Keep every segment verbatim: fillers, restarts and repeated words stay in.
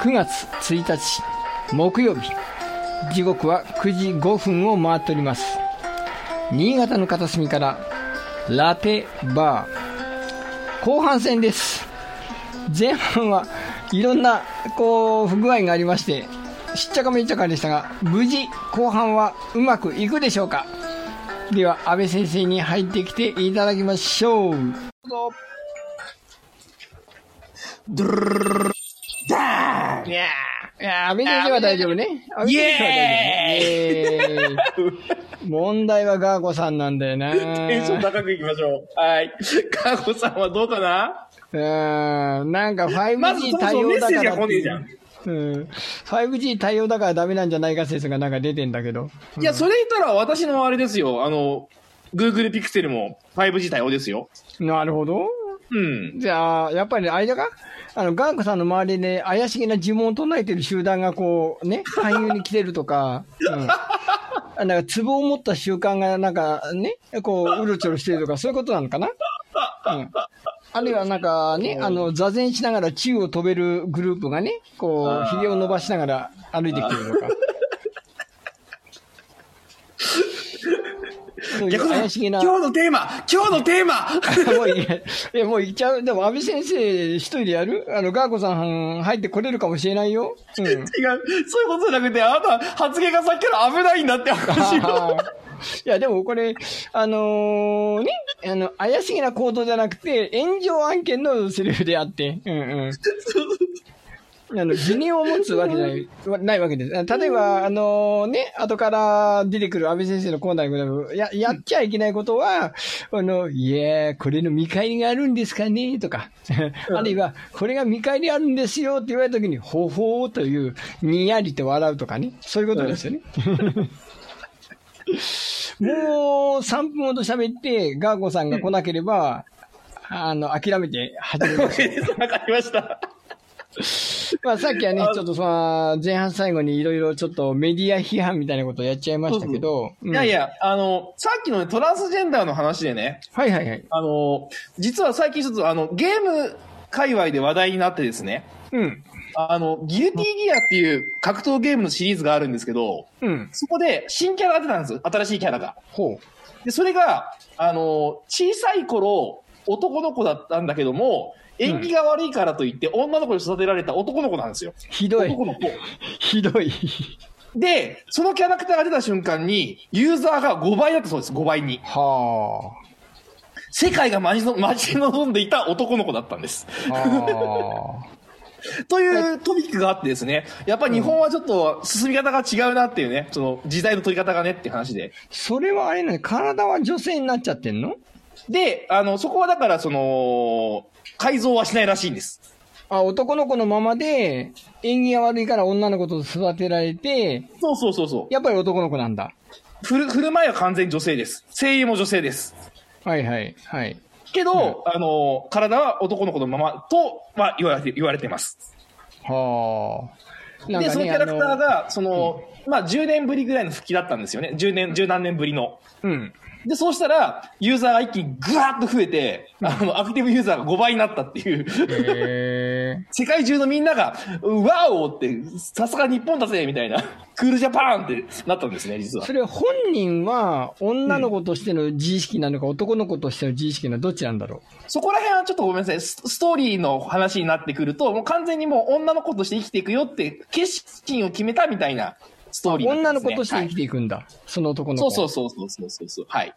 くがつついたち木曜日、時刻はくじごふんを回っております。新潟の片隅からラテバー後半戦です。前半はいろんなこう不具合がありまして、しっちゃかめっちゃかでしたが、無事後半はうまくいくでしょうか。では安倍先生に入ってきていただきましょう。どうぞ。ドルルルルルルルダーン。いやー、いやー、安倍先生は大丈夫ね。イエーイ。問題はガーコさんなんだよな。テンション高くいきましょう。はい。ガーコさんはどうかな。うーん、なんか ファイブジー 対応だから。まずそうそうメッセージが来ねえじゃん。うん、ファイブジー 対応だからダメなんじゃないか説がなんか出てんだけど、うん、いやそれ言ったら私のあれですよ、あの Google Pixel も ファイブジー 対応ですよ。なるほど、うん、じゃあやっぱりあれだか、あのガーコさんの周りで怪しげな呪文を唱えてる集団がこうね勧誘に来てるとか、うん、なんか壺を持った習慣がなんかねこううろちょろしてるとか、そういうことなのかな、うん、あるいはなんかね、あの座禅しながら宙を飛べるグループがねこうひげを伸ばしながら歩いてきてるのか、そういう怪しげな今日のテーマ今日のテーマもういやもういっちゃう。でも安倍先生一人でやる、あのガーコさん入ってこれるかもしれないよ、うん、違う、そういうことじゃなくて、あなた発言がさっきから危ないんだって話をいやでもこれあのー、ね、あの怪しげな行動じゃなくて炎上案件のセリフであって、うんうん、あの疑念を持つわけじゃない、ないわけです。例えばあのー、ね、後から出てくる安倍先生のコーナーでもややっちゃいけないことは、あのいやーこれの見返りがあるんですかねとか、あるいはこれが見返りあるんですよって言われたときにほほーというにやりと笑うとかね、そういうことですよね。もうさんぷんほど喋ってガーコさんが来なければ、うん、あの諦めて始めました。わかりました。まあさっきはねちょっとその前半最後にいろいろちょっとメディア批判みたいなことをやっちゃいましたけど、うん、いやいやあのさっきの、ね、トランスジェンダーの話でね、はいはいはい、あの実は最近ちょっとあのゲーム界隈で話題になってですね、うん。あの、ギルティギアっていう格闘ゲームのシリーズがあるんですけど、うん、そこで新キャラが出たんです。新しいキャラが。ほう。で、それが、あの、小さい頃、男の子だったんだけども、縁起が悪いからといって、うん、女の子に育てられた男の子なんですよ。ひどい。男の子。ひどい。で、そのキャラクターが出た瞬間に、ユーザーがごばいだったそうです。ごばいに。はあ。世界が待ち望んでいた男の子だったんです。はあ。というトピックがあってですね、やっぱり日本はちょっと進み方が違うなっていうね、うん、その時代の取り方がねっていう話で。それはあれね、体は女性になっちゃってんの？で、あの、そこはだからその、改造はしないらしいんです。あ、男の子のままで、縁起が悪いから女の子と育てられて、そうそうそうそう。やっぱり男の子なんだ。ふる、振る舞いは完全女性です。声優も女性です。はいはいはい。けど、うん、あの体は男の子のままとは言われて言われてます。はあ、なんかね、でそのキャラクターがその、うん、まあじゅうねんぶりぐらいの復帰だったんですよね。じゅうねん十何年ぶりの。うん。でそうしたらユーザーが一気にぐわっと増えて、うん、あのアクティブユーザーがごばいになったっていう。へー。世界中のみんながワオってさすが日本だぜみたいなクールジャパンってなったんですね実は。それ本人は女の子としての自意識なのか、うん、男の子としての自意識なのかどっちなんだろう。そこら辺はちょっとごめんなさい、ス、ストーリーの話になってくるともう完全にもう女の子として生きていくよって決心を決めたみたいな。ストーリーなんですね、女の子として生きていくんだ、はい、その男の子。そうそうそうそうそうそう、はい。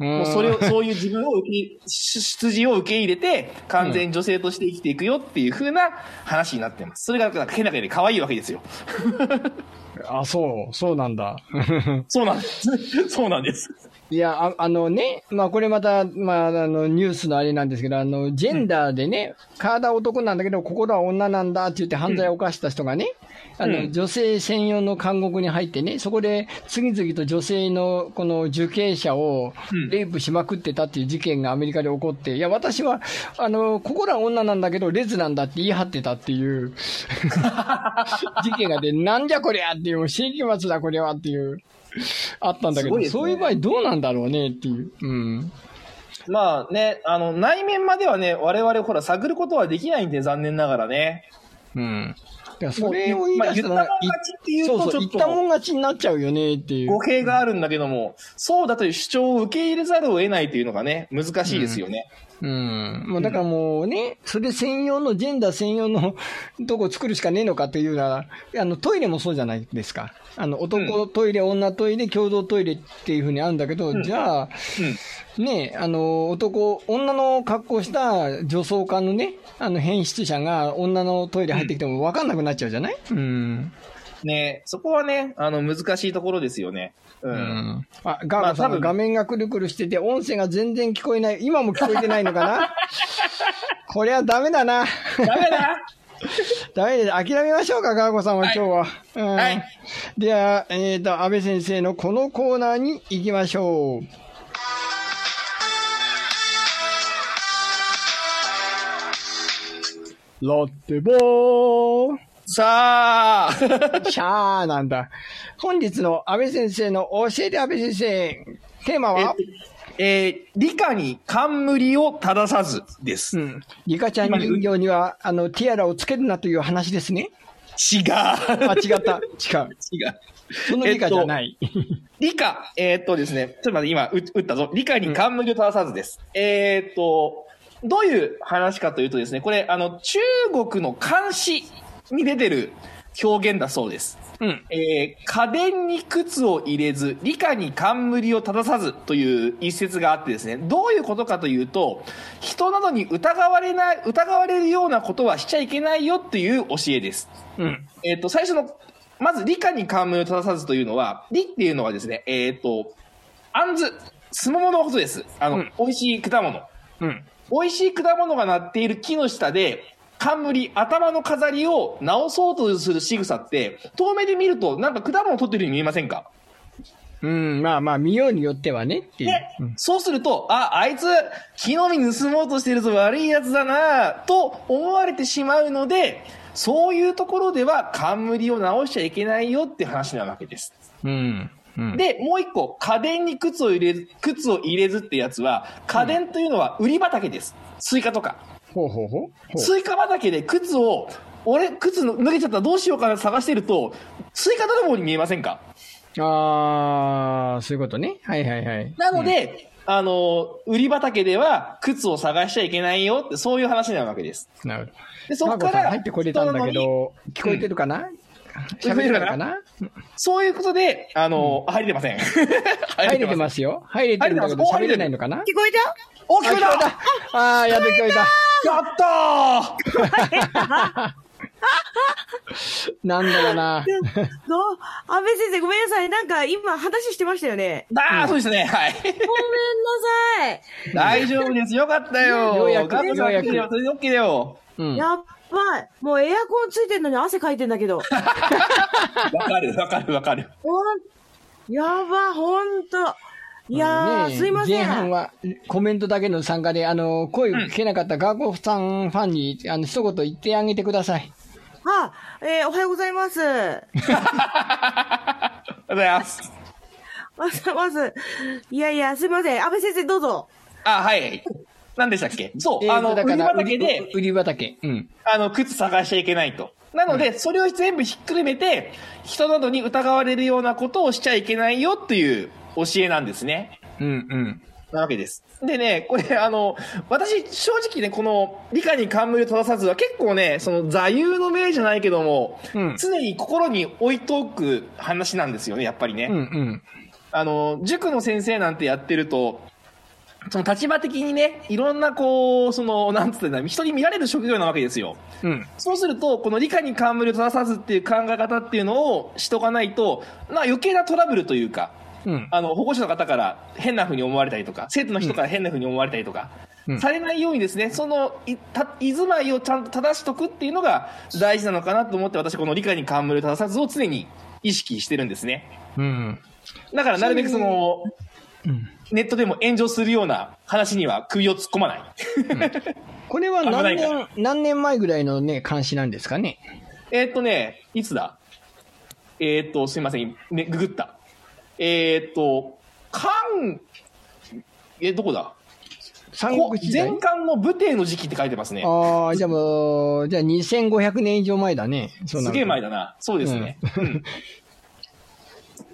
もうそれをそういう自分を受け出自を受け入れて完全女性として生きていくよっていう風な話になってます。それがなんか変なけで可愛いわけですよ。あ、そうそうなんだ。そうなんです。そうなんです。いや あ, あのね、まあこれまたまああのニュースのあれなんですけど、あのジェンダーでね、うん、体は男なんだけど心は女なんだって言って犯罪を犯した人がね。うんあの、うん、女性専用の監獄に入ってね、そこで次々と女性のこの受刑者をレイプしまくってたっていう事件がアメリカで起こって、いや、私は、あの、心は女なんだけど、レズなんだって言い張ってたっていう、事件がで、なんじゃこりゃっていう、世紀末だこれはっていう、あったんだけど、ね、そういう場合どうなんだろうねっていう。うんまあね、あの、内面まではね、我々ほら探ることはできないんで、残念ながらね。うん。だからそれを言い出したら、まあ、言ったもん勝ちっていうとちょっとそうそう言ったもん勝ちになっちゃうよねっていう語弊があるんだけども、うん、そうだという主張を受け入れざるを得ないというのがね難しいですよね。うん。うんうん、まあ、だからもうねそれ専用のジェンダー専用のとこ作るしかねえのかというのはあのトイレもそうじゃないですか。あの男トイレ、うん、女トイレ共同トイレっていう風にあるんだけど、うん、じゃあ、うん、ねあの男女の格好した女装家のねあの変質者が女のトイレ入ってきても分かんなくなっちゃうじゃない？うん。ね、そこはねあの難しいところですよね。うん。うん、あガーガーさん、まあ、画面がくるくるしてて音声が全然聞こえない。今も聞こえてないのかな？これはダメだな。ダメだ。ダメです。諦めましょうか、ガーゴさんは今日は。はい。うんはい、では、えっと、安倍先生のこのコーナーに行きましょう。ロッテボーさあシャーなんだ。本日の安倍先生の教えて安倍先生、テーマはえー、理科に冠を正さずです。うん。理科ちゃん人形には、あの、ティアラをつけるなという話ですね。違う。あ、違った。違う。違う。その理科じゃない。えっと、理科、えー、っとですね、ちょっと待って、今、打ったぞ。理科に冠を正さずです。うん、えー、っと、どういう話かというとですね、これ、あの、中国の漢詩に出てる表現だそうです。うんえー、家電に靴を入れず理科に冠を正さずという一節があってですね、どういうことかというと人などに疑われない疑われるようなことはしちゃいけないよっていう教えです、うんえー、と最初のまず理科に冠を正さずというのは理っていうのはですね、えー、とあんずすもものことです。あの、うん、美味しい果物、うん、美味しい果物がなっている木の下で冠、頭の飾りを直そうとする仕草って遠目で見るとなんか果物を取ってるように見えませんか？うん、まあまあ見ようによってはねっていう、ねうん、そうするとあ、あいつ木の実盗もうとしてるぞ悪いやつだなと思われてしまうのでそういうところでは冠を直しちゃいけないよって話なわけです、うんうん、で、もう一個家電に靴を入れず、靴を入れずってやつは家電というのは売り畑です、うん、スイカとかほうほうほうスイカ畑で靴を俺靴脱げちゃったらどうしようかな探してるとスイカ泥棒に見えませんか？あーそういうことね。はいはいはい。なので、うん、あの売り畑では靴を探しちゃいけないよってそういう話になるわけです。なるほど。でそこから入ってこれたんだけど聞こえてるかな？喋れるかな？そういうことであの、うん、入れてません。入れてますよ。入れてるんだけど喋れないのかな？聞こえた？お聞こえた。あーやっと聞こえた。やったーなんだろうなどう安倍先生ごめんなさいなんか今話してましたよね。ああ、うん、そうですねはい。ごめんなさい大丈夫ですよかったよようやくようやくよそれで OK だよ、うん、やっばいもうエアコンついてんのに汗かいてんだけどわかるわかるわかるやばほんといやー、ね、すいません。前半はコメントだけの参加で、あの、声を聞けなかったガーゴさんファンに、うん、あの、一言言ってあげてください。はあ、えー、おはようございます。おはようございます。おはようございます。いやいや、すいません。安倍先生どうぞ。あ、はい。何でしたっけ？そう、あの、売り畑で、売り畑。うん。あの、靴探しちゃいけないと。なので、うん、それを全部ひっくるめて、人などに疑われるようなことをしちゃいけないよっていう、教えなんですね。うんうん。なわけです。でね、これあの、私正直ね、この理科に冠を正さずは結構ね、その座右の銘じゃないけども、うん、常に心に置いとく話なんですよね、やっぱりね。うんうん。あの、塾の先生なんてやってると、その立場的にね、いろんなこう、その、なんつってんだ、人に見られる職業なわけですよ。うん。そうすると、この理科に冠を正さずっていう考え方っていうのをしとかないと、まあ余計なトラブルというか、うん、あの保護者の方から変な風に思われたりとか生徒の人から変な風に思われたりとか、うん、されないようにですねそのいた居住まいをちゃんと正しとくっていうのが大事なのかなと思って私この理科に冠を正さずを常に意識してるんですね、うん、だからなるべくそのそ、うん、ネットでも炎上するような話には首を突っ込まない、うん、これは何 年, 何年前ぐらいのね監視なんですかね。えー、っとねいつだえー、っとすいません、ね、ググったえー、っと、韓、え、どこだ前漢の武帝の時期って書いてますね。ああ、じゃあもう、じゃあにせんごひゃくねん以上前だね。そうなすげえ前だな。そうですね。うんうん、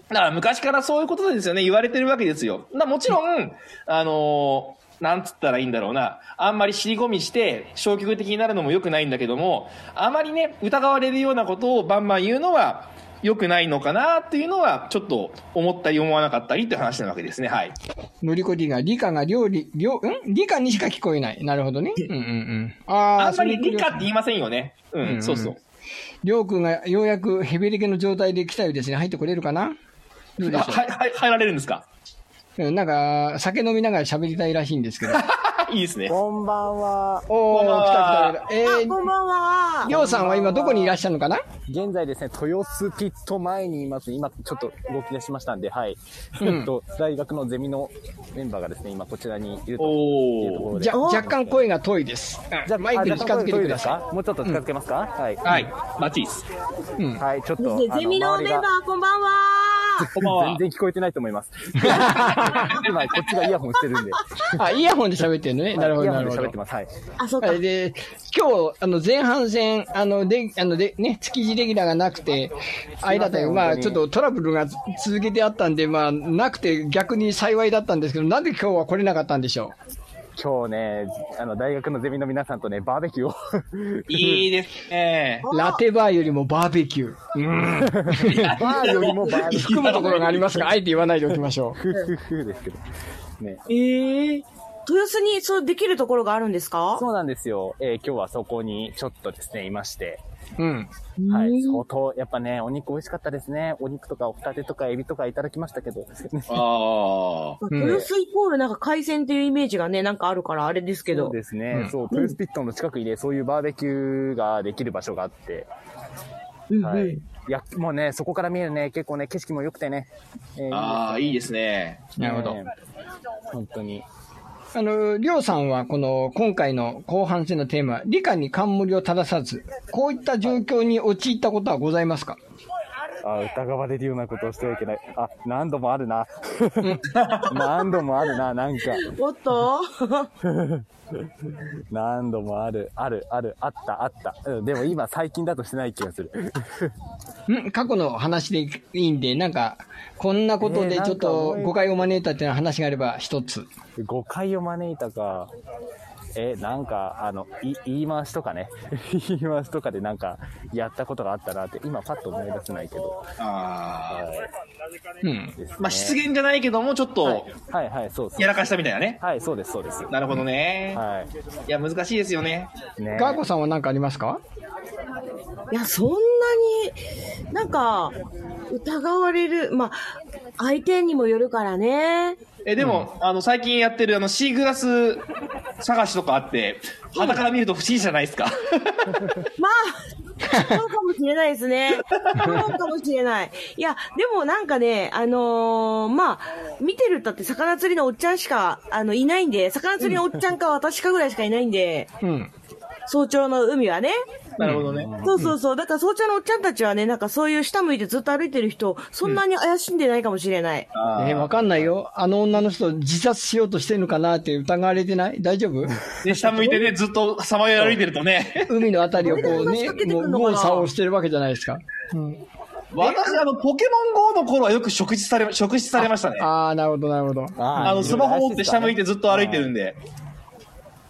だから昔からそういうことですよね。言われてるわけですよ。だもちろん、あのー、なんつったらいいんだろうな。あんまり尻込みして消極的になるのも良くないんだけども、あまりね、疑われるようなことをバンバン言うのは、良くないのかなっていうのはちょっと思ったり思わなかったりって話なわけですね。はい。のりこりが理科が料理料ん理科にしか聞こえない。なるほどね。うんうんうん。あ, あんまり理科って言いませんよね。うん、うんうん、そうそう。りょうくんがようやくヘベレケの状態で来たようですね。入ってこれるかな。どうでしょう。はいはい入られるんですか。うん、なんか酒飲みながら喋りたいらしいんですけど。いいですね。こんばんは。おお、来た来た。えー、こんばんは。りょうさんは今どこにいらっしゃるのかな？現在ですね、豊洲ピット前にいます。今ちょっと動き出しましたんで、はい。うん、と大学のゼミのメンバーがですね、今こちらにいるというところで。じゃ若干声が遠いです。じゃマイクに近づけてください。もうちょっと近づけますか？うん、はい。はい。バッチリです。うん。はい、ちょっと。ゼミのメンバーこんばんは。全然聞こえてないと思います。今こっちがイヤホンしてるんで。あ、イヤホンで喋ってるのね。なるほどなるほど。喋ってます。はい。あ、そうか。で、今日あの前半戦あのであのでね築地レギュラーがなくて、間でまあちょっとトラブルが続けてあったんでまあなくて逆に幸いだったんですけど、なんで今日は来れなかったんでしょう。今日ね、あの、大学のゼミの皆さんとね、バーベキューを。いいですね。ラテバーよりもバーベキュー。うん。バーよりもバーベキュー。含むところがありますが、あえて言わないでおきましょう。ふふふですけど。ね。えー。豊洲にそうできるところがあるんですか？そうなんですよ。えー、今日はそこにちょっとですね、いまして。うん。はい。相当、やっぱね、お肉美味しかったですね。お肉とかおホタテとかエビとかいただきましたけど。ああ。豊洲イコールなんか海鮮っていうイメージがね、なんかあるからあれですけど。そうですね。うん、そう、豊洲ピットの近くにね、そういうバーベキューができる場所があって。うん、はい。うん、いや、もうね、そこから見えるね、結構ね、景色も良くてね。えー、ああ、いいですね。なるほど。本当に。あの、りょうさんはこの今回の後半戦のテーマ、理科に冠を正さず、こういった状況に陥ったことはございますか？あ、疑われるようなことをしてはいけない。あ、何度もあるな。何度もあるな、なんか。おっと何度もある、ある、ある、あった、あった。うん、でも今最近だとしてない気がする。ん過去の話でいいんで、なんか、こんなことでちょっと誤解を招いたっていう話があれば一つ。誤解を招いたか。え、なんか、あの、い言い回しとかね。言い回しとかでなんか、やったことがあったなって、今パッと思い出せないけど。ああ。うん。まあ、失言じゃないけども、ちょっと、はい、はいはい、そうです。やらかしたみたいなね。はい、そうです、そうです。なるほどね。はい。いや、難しいですよね。ね。ガーコさんは何かありますか？いや、そんなに、なんか、疑われる、まあ、相手にもよるからね。え、でも、うん、あの、最近やってる、あの、シーグラス探しとかあって、肌から見ると不思議じゃないですか。まあ、そうかもしれないですね。そうかもしれない。いや、でもなんかね、あのー、まあ、見てるったって魚釣りのおっちゃんしか、あの、いないんで、魚釣りのおっちゃんか私かぐらいしかいないんで、うん、早朝の海はね。なるほどね。そうそうそう。だから早朝のおっちゃんたちはね、なんかそういう下向いてずっと歩いてる人、そんなに怪しんでないかもしれない。うん、えー、わかんないよ。あの女の人自殺しようとしてるのかなって疑われてない？大丈夫？で、下向いてね、ずっとさまよい歩いてるとね。海のあたりをこうね、もう右往左往してるわけじゃないですか。うん。私、あの、ポケモン ゴー の頃はよく食事され、食事されましたね。ああ、なるほど、なるほど。あ, あの、スマホ持って下向いてずっと歩いてるんで。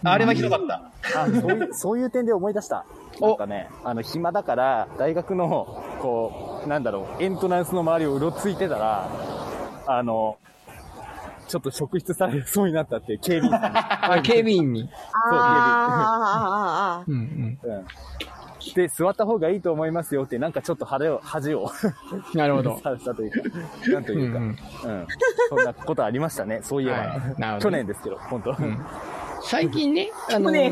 あれはひどかった。あ、そういう、そういう点で思い出した。なんかね、あの、暇だから、大学の、こう、なんだろう、エントランスの周りをうろついてたら、あの、ちょっと職質されそうになったっていう、警備員さんに。あ、警備員に。そう、警備員。ああ、ああ、ああ。うん、うん、うん。で、座った方がいいと思いますよって、なんかちょっと腹を、恥を。なるほど。さしたというか、なんというか、うん、うんうん。そんなことありましたね、そういえば。はい、去年ですけど、本当。うん、最近ね、あの、ね、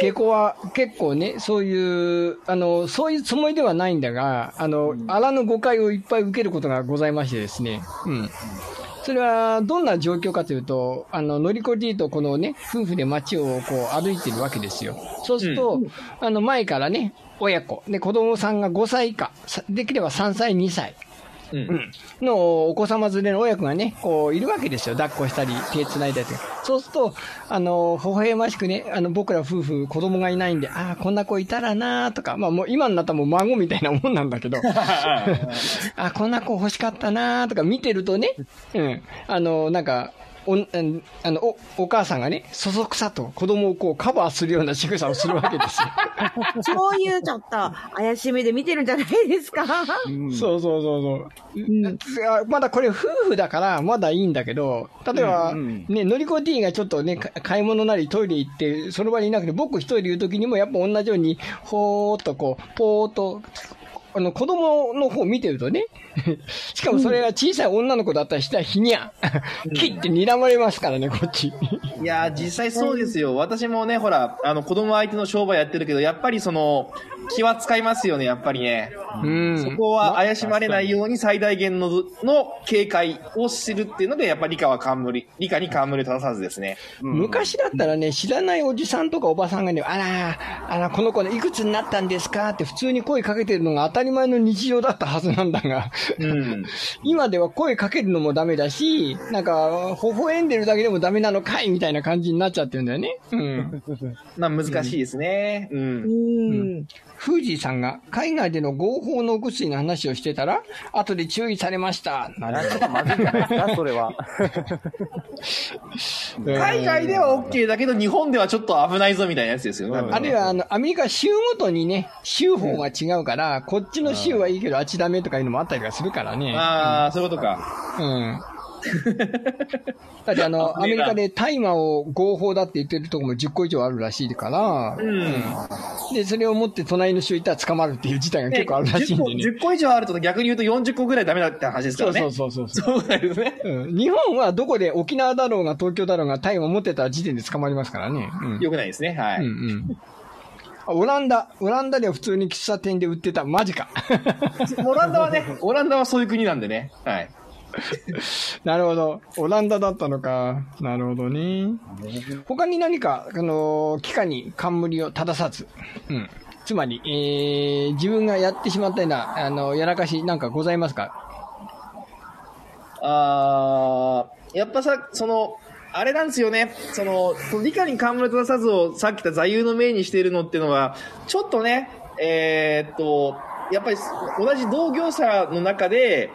下校は結構ね、そういう、あの、そういうつもりではないんだが、あの、うん、あらぬ誤解をいっぱい受けることがございましてですね。うん。それは、どんな状況かというと、あの、乗り越えとこのね、夫婦で街をこう歩いてるわけですよ。そうすると、うん、あの、前からね、親子。で、子供さんがごさい以下。できればさんさい、にさい。うん、のお子様連れの親子がね、こういるわけですよ。抱っこしたり、手つないだりとか。そうすると、あの、微笑ましくね、あの、僕ら夫婦、子供がいないんで、ああ、こんな子いたらなーとか、まあもう今になったらもう孫みたいなもんなんだけど、あ、こんな子欲しかったなーとか見てるとね、うん、あの、なんか、お, あの お, お母さんがね、そそくさと子供をこうカバーするような仕草をするわけですよ。そういうちょっと怪しい目で見てるんじゃないですか。うん、そうそうそうそう、うん。まだこれ夫婦だからまだいいんだけど、例えば、うんうん、ね、のりこ D がちょっとね、買い物なりトイレ行って、その場にいなくて僕一人いるときにもやっぱ同じように、ほーっとこう、ぽーっと、あの子供の方見てるとね、しかもそれが小さい女の子だったりしたらひにゃ、切って睨まれますからね、こっち。いやー、実際そうですよ。私もね、ほら、あの子供相手の商売やってるけど、やっぱりその、気は使いますよね、やっぱりね。うん。そこは怪しまれないように最大限の、の警戒をするっていうので、やっぱり理科は冠、理科に冠立たさずですね、うん。昔だったらね、知らないおじさんとかおばさんがね、あら、あら、この子ね、いくつになったんですかって普通に声かけてるのが当たり前の日常だったはずなんだが、うん、今では声かけるのもダメだし、なんか、微笑んでるだけでもダメなのかいみたいな感じになっちゃってるんだよね。うん。まあ難しいですね。うん。うんうんフージーさんが海外での合法のお薬の話をしてたら、後で注意されました。なんとかまずいじゃないですか、それは。海外では OK だけど、日本ではちょっと危ないぞみたいなやつですよね。あるいは、あの、アメリカ州ごとにね、州法が違うから、うん、こっちの州はいいけど、あっちダメとかいうのもあったりとかするからね。ああ、うん、そういうことか。うん。だってあの、アメリカで大麻を合法だって言ってるとこもじゅっこ以上あるらしいから、うん、で、それを持って隣の州行ったら捕まるっていう事態が結構あるらしいんでね。ね じゅっこ, じゅっこ以上あると逆に言うとよんじゅっこぐらいダメだって話ですからね。そうそうそうそう。そうですね、うん。日本はどこで沖縄だろうが東京だろうが大麻持ってた時点で捕まりますからね。うん、よくないですね。はい。うんうんオランダ、オランダでは普通に喫茶店で売ってた。マジか。オランダはね、オランダはそういう国なんでね。はい。なるほど。オランダだったのか。なるほどね。他に何か、あの、機関に冠を正さず。うん。つまり、えー、自分がやってしまったような、あの、やらかしなんかございますか？あー、やっぱさ、その、あれなんですよね。その、理科に冠を正さずをさっき言った座右の銘にしているのっていうのは、ちょっとね、えー、っと、やっぱり同じ同業者の中で、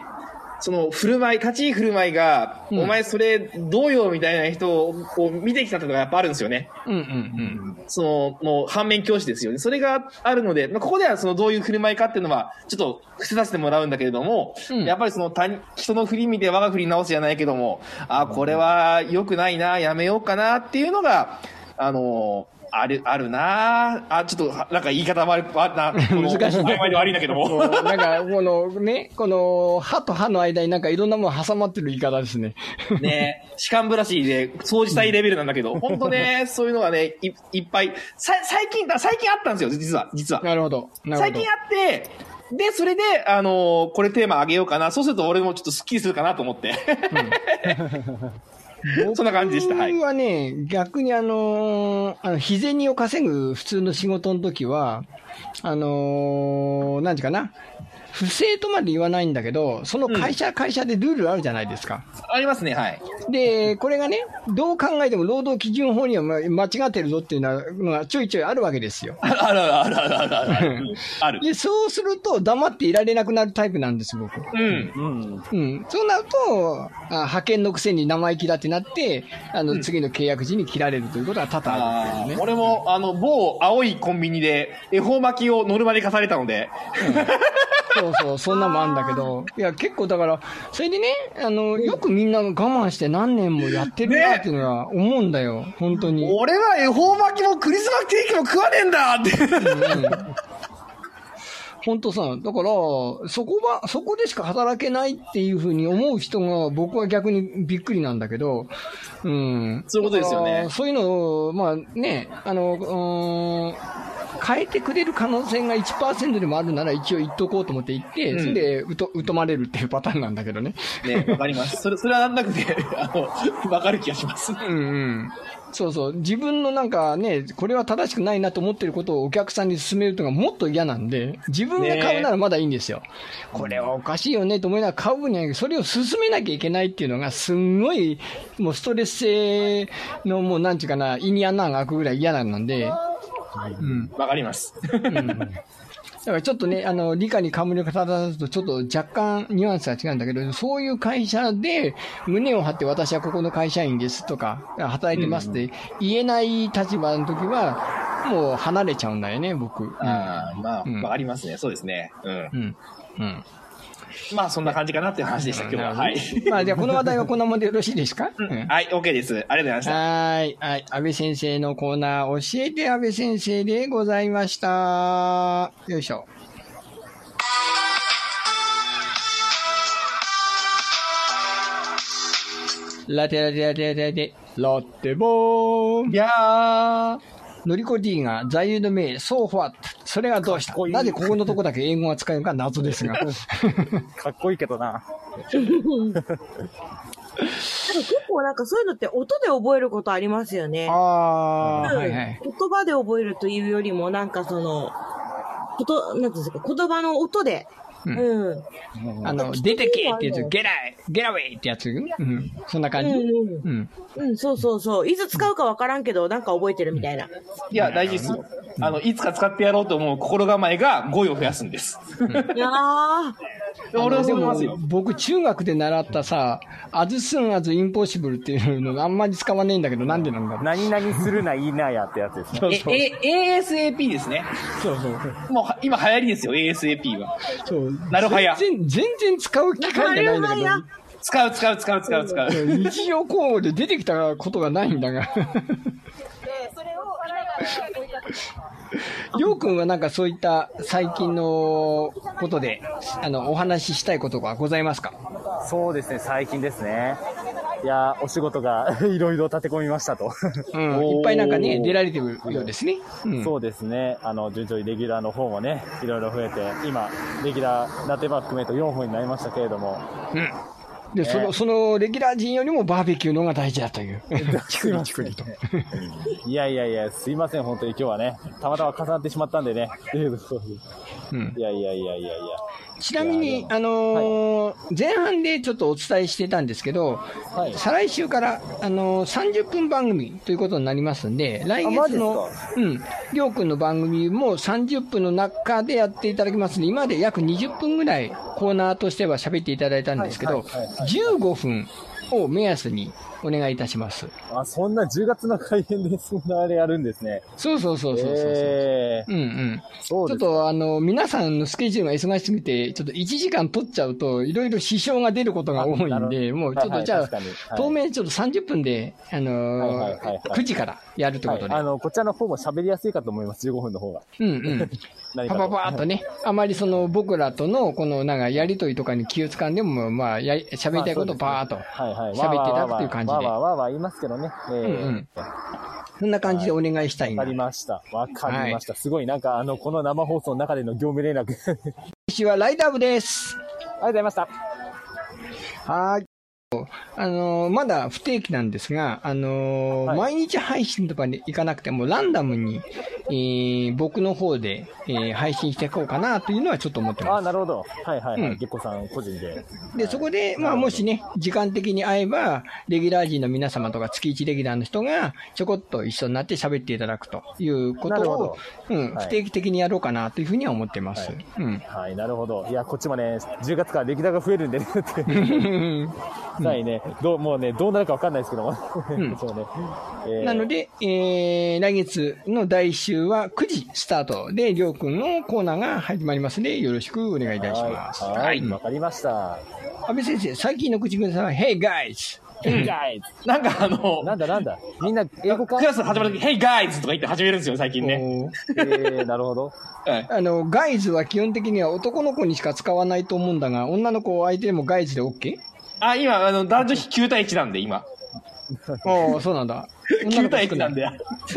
その振る舞い、立ち居振る舞いが、うん、お前それどうよみたいな人をこう見てきたとかやっぱあるんですよね。うんうんうん。その、もう反面教師ですよね。それがあるので、まあ、ここではそのどういう振る舞いかっていうのは、ちょっと伏せさせてもらうんだけれども、うん、やっぱりその他人の振り見て我が振り直すじゃないけども、あ、これは良くないな、やめようかなっていうのが、あの、ある、あるなぁ。あ、ちょっと、なんか言い方悪い、難しい。曖昧で悪いんだけども。なんか、このね、この、歯と歯の間になんかいろんなもの挟まってる言い方ですね。ね歯間ブラシで掃除たいレベルなんだけど、ほんとね、そういうのがね、い, いっぱい。さ、最近、最近あったんですよ、実は、実は。なるほど。なるほど。最近あって、で、それで、あのー、これテーマあげようかな。そうすると俺もちょっとスッキリするかなと思って。うんそんな感じでした。はい。僕はね、逆にあのー、あの、日銭を稼ぐ普通の仕事の時は、あのー、何時かな。不正とまで言わないんだけど、その会社、うん、会社でルールあるじゃないですか。ありますね、はい。で、これがね、どう考えても労働基準法には間違ってるぞっていうのがちょいちょいあるわけですよ。あるあるあるあるあるある。で、そうすると黙っていられなくなるタイプなんです、僕。うん。うん。うん、そうなると、派遣のくせに生意気だってなって、あの、うん、次の契約時に切られるということは多々あるんですよね。俺も、あの、某青いコンビニで恵方巻きをノルマで課されたので。うんそうそう、そんなもんあんだけど。いや、結構だから、それでね、あの、よくみんな我慢して何年もやってるなっていうのは思うんだよ、ね、本当に。俺は恵方巻きもクリスマスケーキも食わねえんだって。うんうん本当さ、だから、そこは、そこでしか働けないっていうふうに思う人が、僕は逆にびっくりなんだけど、うん。そういうことですよね。そういうのを、まあね、あの、うん、変えてくれる可能性が いちパーセント でもあるなら一応言っとこうと思って行って、うん、それでうと疎まれるっていうパターンなんだけどね。ね、わかります。それ、それはなんなくて、あの、わかる気がします。うんうん。そうそう。自分のなんかね、これは正しくないなと思ってることをお客さんに勧めるのがもっと嫌なんで、自分が買うならまだいいんですよ。ね、これはおかしいよねと思いながら買う分にはそれを勧めなきゃいけないっていうのが、すんごい、もうストレス性の、もうなんちゅうかな、胃に穴が開くぐらい嫌なんで、はい、うん、わかります。うんだからちょっとね、あの、理科に冠を立たずと、ちょっと若干ニュアンスが違うんだけど、そういう会社で胸を張って私はここの会社員ですとか、働いてますって言えない立場の時は、もう離れちゃうんだよね、僕。ああ、まあ、うん、わかりますね。そうですね。うん。うん。うん。まあ、そんな感じかなっていう話でした、今日は。はい。まあ、じゃあこの話題はこんなもんでよろしいですか、うんうん、はい、OK です。ありがとうございました。はい。はい。安倍先生のコーナー、教えて安倍先生でございました。よいしょ。ラテラテラテラテラテ、ラテボー。いやー。ノリコ D が座右の銘、ソーファー、それがどうした？なぜここのとこだけ英語が使えるか謎ですが。かっこいいけどな。結構なんかそういうのって音で覚えることありますよね。ああ、うんはいはい。言葉で覚えるというよりもなんかその、こと、なんていうんですか、言葉の音で。うん。うん、あの、出てけってやつ、ゲラ、ゲラウェイってやつ、うん、そんな感じ、うんうんうん。うん、そうそうそう。いつ使うかわからんけど、なんか覚えてるみたいな。いや、大事ですよ。あの、いつか使ってやろうと思う心構えが語彙を増やすんです。いやー。俺はでも、僕、中学で習ったさ、アズスンアズインポッシブルっていうのがあんまり使わねえんだけど、なんでなんだろう。何々するないなやってやつですね。そうそう。え、エーエスエーピー ですね。そうそう。もう、今流行りですよ、エーエスエーピー は。そう。なるはや。全然、全然使う機会がないんだけど。使う、使う、使う、使う、使う。日常口語で出てきたことがないんだが。りょうくんはなんかそういった最近のことで、あの、お話ししたいことがございますか？そうですね、最近ですね。いや、お仕事がいろいろ立て込みましたと。うん、いっぱいなんかね、出られてるようですね。うん、そうですね。あの、順調にレギュラーの方もね、いろいろ増えて、今、レギュラーラテバー含めとよんほんになりましたけれども。うん。で、ね、その、そのレギュラー陣よりもバーベキューの方が大事だという。チクリチクリと。いやいやいや、すいません、本当に今日はね、たまたま重なってしまったんでね。うん、いやいやいやいやいや。ちなみに、あのーはい、前半でちょっとお伝えしてたんですけど、はい、再来週から、あのー、さんじゅっぷん番組ということになりますんで、来月の、うん、りょうくんの番組もさんじゅっぷんの中でやっていただきますので、今まで約にじゅっぷんぐらいコーナーとしては喋っていただいたんですけど、じゅうごふんを目安にお願いいたします。あ、そんなじゅうがつの開演でそんなあれやるんですね。そうそうそうそうそうそう。えー、うんうん。そうですね。ちょっとあの皆さんのスケジュールが忙しすぎて、ちょっといちじかん取っちゃうといろいろ支障が出ることが多いんで、もうちょっとじゃあ、はいはい、当面ちょっとさんじゅっぷんであのーはいはいはいはい、くじからやるということで、はい、あのこちらの方も喋りやすいかと思います。じゅうごふんの方が。うんうん。パパパーっとね、あまりその僕らとのこのなんかやりとりとかに気を使うんでもまあや喋りたいことをパーっと喋っていただくという感じ。わーわーわーわー言いますけどね、えーうんうん、そんな感じでお願いしたいな。わかりましたわかりました、はい、すごいなんかあのこの生放送の中での業務連絡私はライダー部です。ありがとうございました。はい、あのー、まだ不定期なんですが、あのーはい、毎日配信とかに行かなくてもランダムに、えー、僕の方で、えー、配信していこうかなというのはちょっと思ってます。あ、なるほど。はいはいはい。ゲッコさん個人で。で、はい、そこで、まあ、もしね、時間的に合えば、レギュラー陣の皆様とか月いちレギュラーの人がちょこっと一緒になって喋っていただくということを、うん、はい、不定期的にやろうかなというふうには思ってます。はい、うん、はい、なるほど。いや、こっちもね、じゅうがつからレギュラーが増えるんでねって。ないね、どうもうねどうなるか分かんないですけども、うんそうねえー、なので、えー、来月の第一週はくじスタートでりょうくんのコーナーが始まりますのでよろしくお願いいたします。はい、わかりました。安倍先生最近の口癖は Hey guys、Hey guys、うん、なんかあのなんだなんだみんな英語かクラス始まるとき Hey guys とか言って始めるんですよ最近ね。えー、なるほど。はい、あのガイズは基本的には男の子にしか使わないと思うんだが女の子を相手でもガイズで OK？あ、今、あの、男女比きゅうたいいちなんで、今。おー、そうなんだ。きゅう対いちなんで、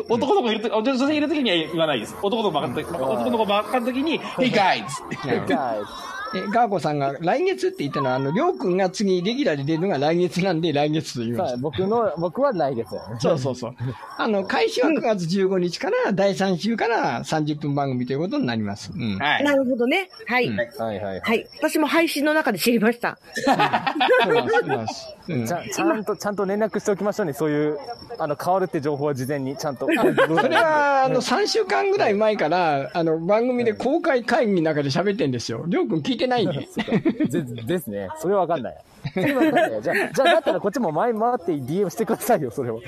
男の子いるとき、女性いるときには言わないです。男の子ばかった、男の子ばかったときに、Hey guys! って。え、ガーコさんが来月って言ったのは、あの、りょうくんが次レギュラーで出るのが来月なんで、来月と言いました。僕の、僕は来月、ね、そうそうそう。あの、開始はくがつじゅうごにちから、だいさん週からさんじゅっぷん番組ということになります。うん。はい。なるほどね。はい。うん、はいはいはい。はい。私も配信の中で知りました。うん、ちゃちゃんと、ちゃんと連絡しておきましょうね。そういう、あの、変わるって情報は事前に、ちゃんと。それは、あの、さんしゅうかんぐらい前から、あの、番組で公開会議の中で喋ってんですよ。りょうくん聞いてないんで。ですね。それはわかんない。それはわかんない。じゃあ、じゃあだったらこっちも前回って ディーエム してくださいよ、それは。うん、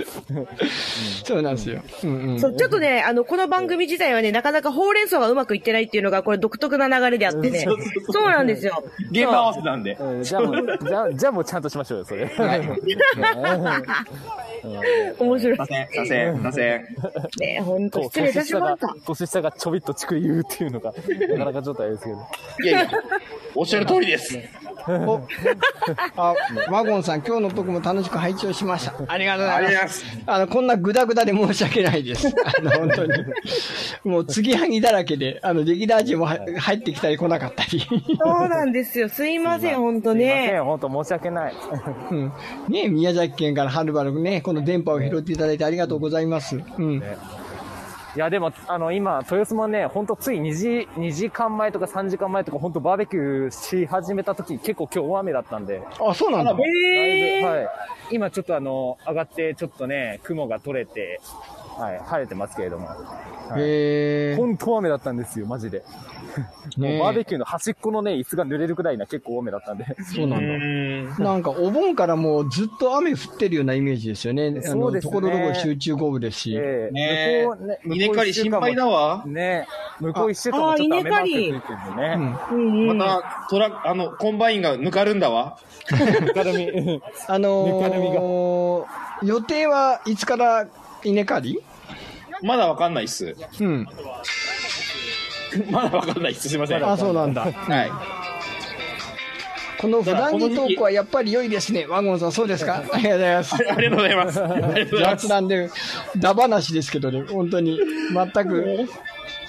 そうなんですよ、うんうん。そう、ちょっとね、あの、この番組自体はね、なかなかほうれん草がうまくいってないっていうのが、これ独特な流れであってね。そうそうそう、そうなんですよ。ゲーム合わせなんで。うん、じゃあもう、じゃあ、じゃあもうちゃんとしましょうよ、それ。面白い。出せ、出せ。ねえ、ほんと失礼いたしました。年下がちょびっとちくり言うっていうのが、なかなかちょっとあれですけど。いやいや、おっしゃる通りです。おあ、ワゴンさん、今日の僕も楽しく拝聴しました。ありがとうございます。ありがとうございます。あの、こんなグダグダで申し訳ないです。あの、本当に。もう、継ぎはぎだらけで、あの、レギュラー陣も入ってきたり来なかったり。そうなんですよ。すいません、ほんとね。すいません、ほんと申し訳ない。うん。ね、宮崎県からはるばるね、この電波を拾っていただいてありがとうございます。うん。ね、いやでも、あの、今、豊洲もね、ほんとついにじかんまえとかさんじかんまえとか、ほんとバーベキューし始めた時、結構今日大雨だったんで。あ、そうなんだ。えー、はい。今ちょっとあの、上がってちょっとね、雲が取れて、はい、晴れてますけれども。はい、へぇー。ほんと雨だったんですよ、マジで。もうバーベキューの端っこのね、椅子が濡れるくらいな結構雨だったんで。そうなんだ。なんかお盆からもうずっと雨降ってるようなイメージですよね。そうですね。ところどころ集中豪雨ですし。えー、ね、向こうね、稲刈り心配だわ。ね、向こう一週間もちょっと雨が降ってるんですよね。またトラック、あの、コンバインがぬかるんだわ。ぬかるみ。あのー、予定はいつから稲刈り？まだわかんないっす。うん。まだわかんないっす。すいません。あ、そうなんだ。はい。この普段着トークはやっぱり良いですね。ワゴンさん、そうですか？ありがとうございます。ありがとうございます。雑談で、だ話ですけどね、本当に。全く。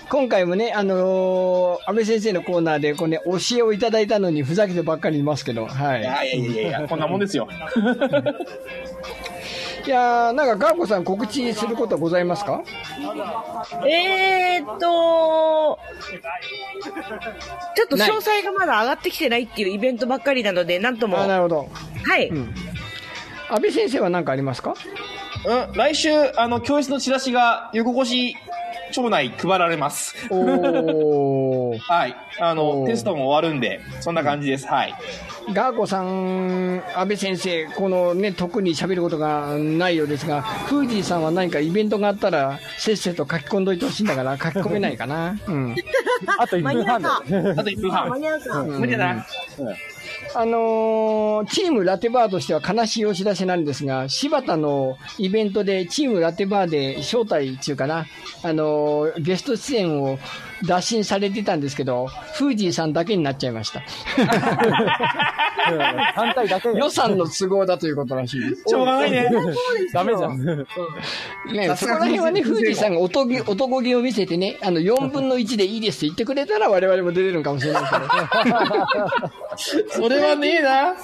今回もね、あのー、安倍先生のコーナーで、こうね、教えをいただいたのにふざけてばっかりいますけど、はい。いやいやいやいや、こんなもんですよ。いやー、なんかガーコさん告知することはございますか？えーっと、ちょっと詳細がまだ上がってきてないっていうイベントばっかりなので、なんとも。あ、なるほど。はい。うん、安倍先生は何かありますか？うん、来週、あの、教室のチラシが横越し町内配られます。おー。はい。あの、テストも終わるんで、そんな感じです。はい。ガーコさん、安倍先生、このね、特に喋ることがないようですが、フージーさんは何かイベントがあったら、せっせと書き込んどいてほしいんだから、書き込めないかな。うん。あといっぷんはんだ。あといっぷんはん。間に合うか。無理だな。あのー、チームラテバーとしては悲しいお知らせなんですが、柴田のイベントでチームラテバーで招待中かな、あのー、ゲスト出演を打診されてたんですけど、フージーさんだけになっちゃいました。反対だけ予算の都合だということらしいです。しょうがないね。ダメじゃん。ね、そこら辺はね、フージーさんが男気、男気を見せてね、あの、よんぶんのいちでいいですって言ってくれたら我々も出れるかもしれないけど。それはねえな。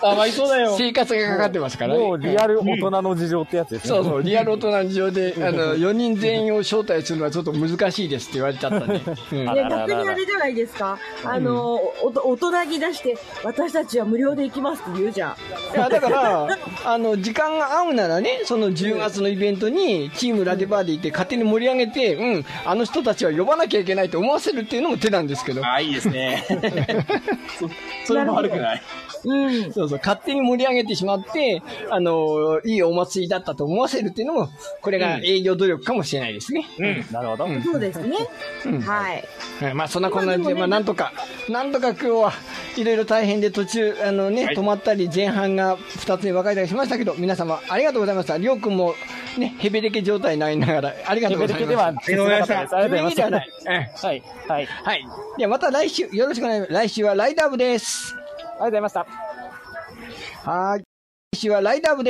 かわいそうだよ。生活がかかってますからね。もうリアル大人の事情ってやつですね。そうそう、リアル大人の事情で、あの、よにん全員を招待するのはちょっと難しいですって言われちゃったね。うん、あらららら。逆にあれじゃないですか。あの、おと、大人気出して、私たちは無料で行きますって言うじゃん。いや、だから、あの、時間が合うならね、そのじゅうがつのイベントに、チームラテバーで行って、勝手に盛り上げて、うん、あの人たちは呼ばなきゃいけないと思わせるっていうのも手なんですけど。ああ、いいですね。そ, それも悪くない。うん、そうそう、勝手に盛り上げてしまって、あのー、いいお祭りだったと思わせるっていうのも、これが営業努力かもしれないですね。うん、うん、なるほど。うん、そうですね。うん、はい。まあ、そんなこんなで、まあ、なんとか、なんとか今日はいろいろ大変で途中、あのね、はい、止まったり、前半がふたつに分かれたりしましたけど、皆様ありがとうございました。りょうくんも、ね、ヘベレケ状態になりながら、ありがとうございました。ヘベレケでは、ありがとうございました。ありがとうございました。はい。はい。はい。ではまた来週、よろしくお願いします。来週はライダー部です。ありがとうございました。はい。来週はライダー部です。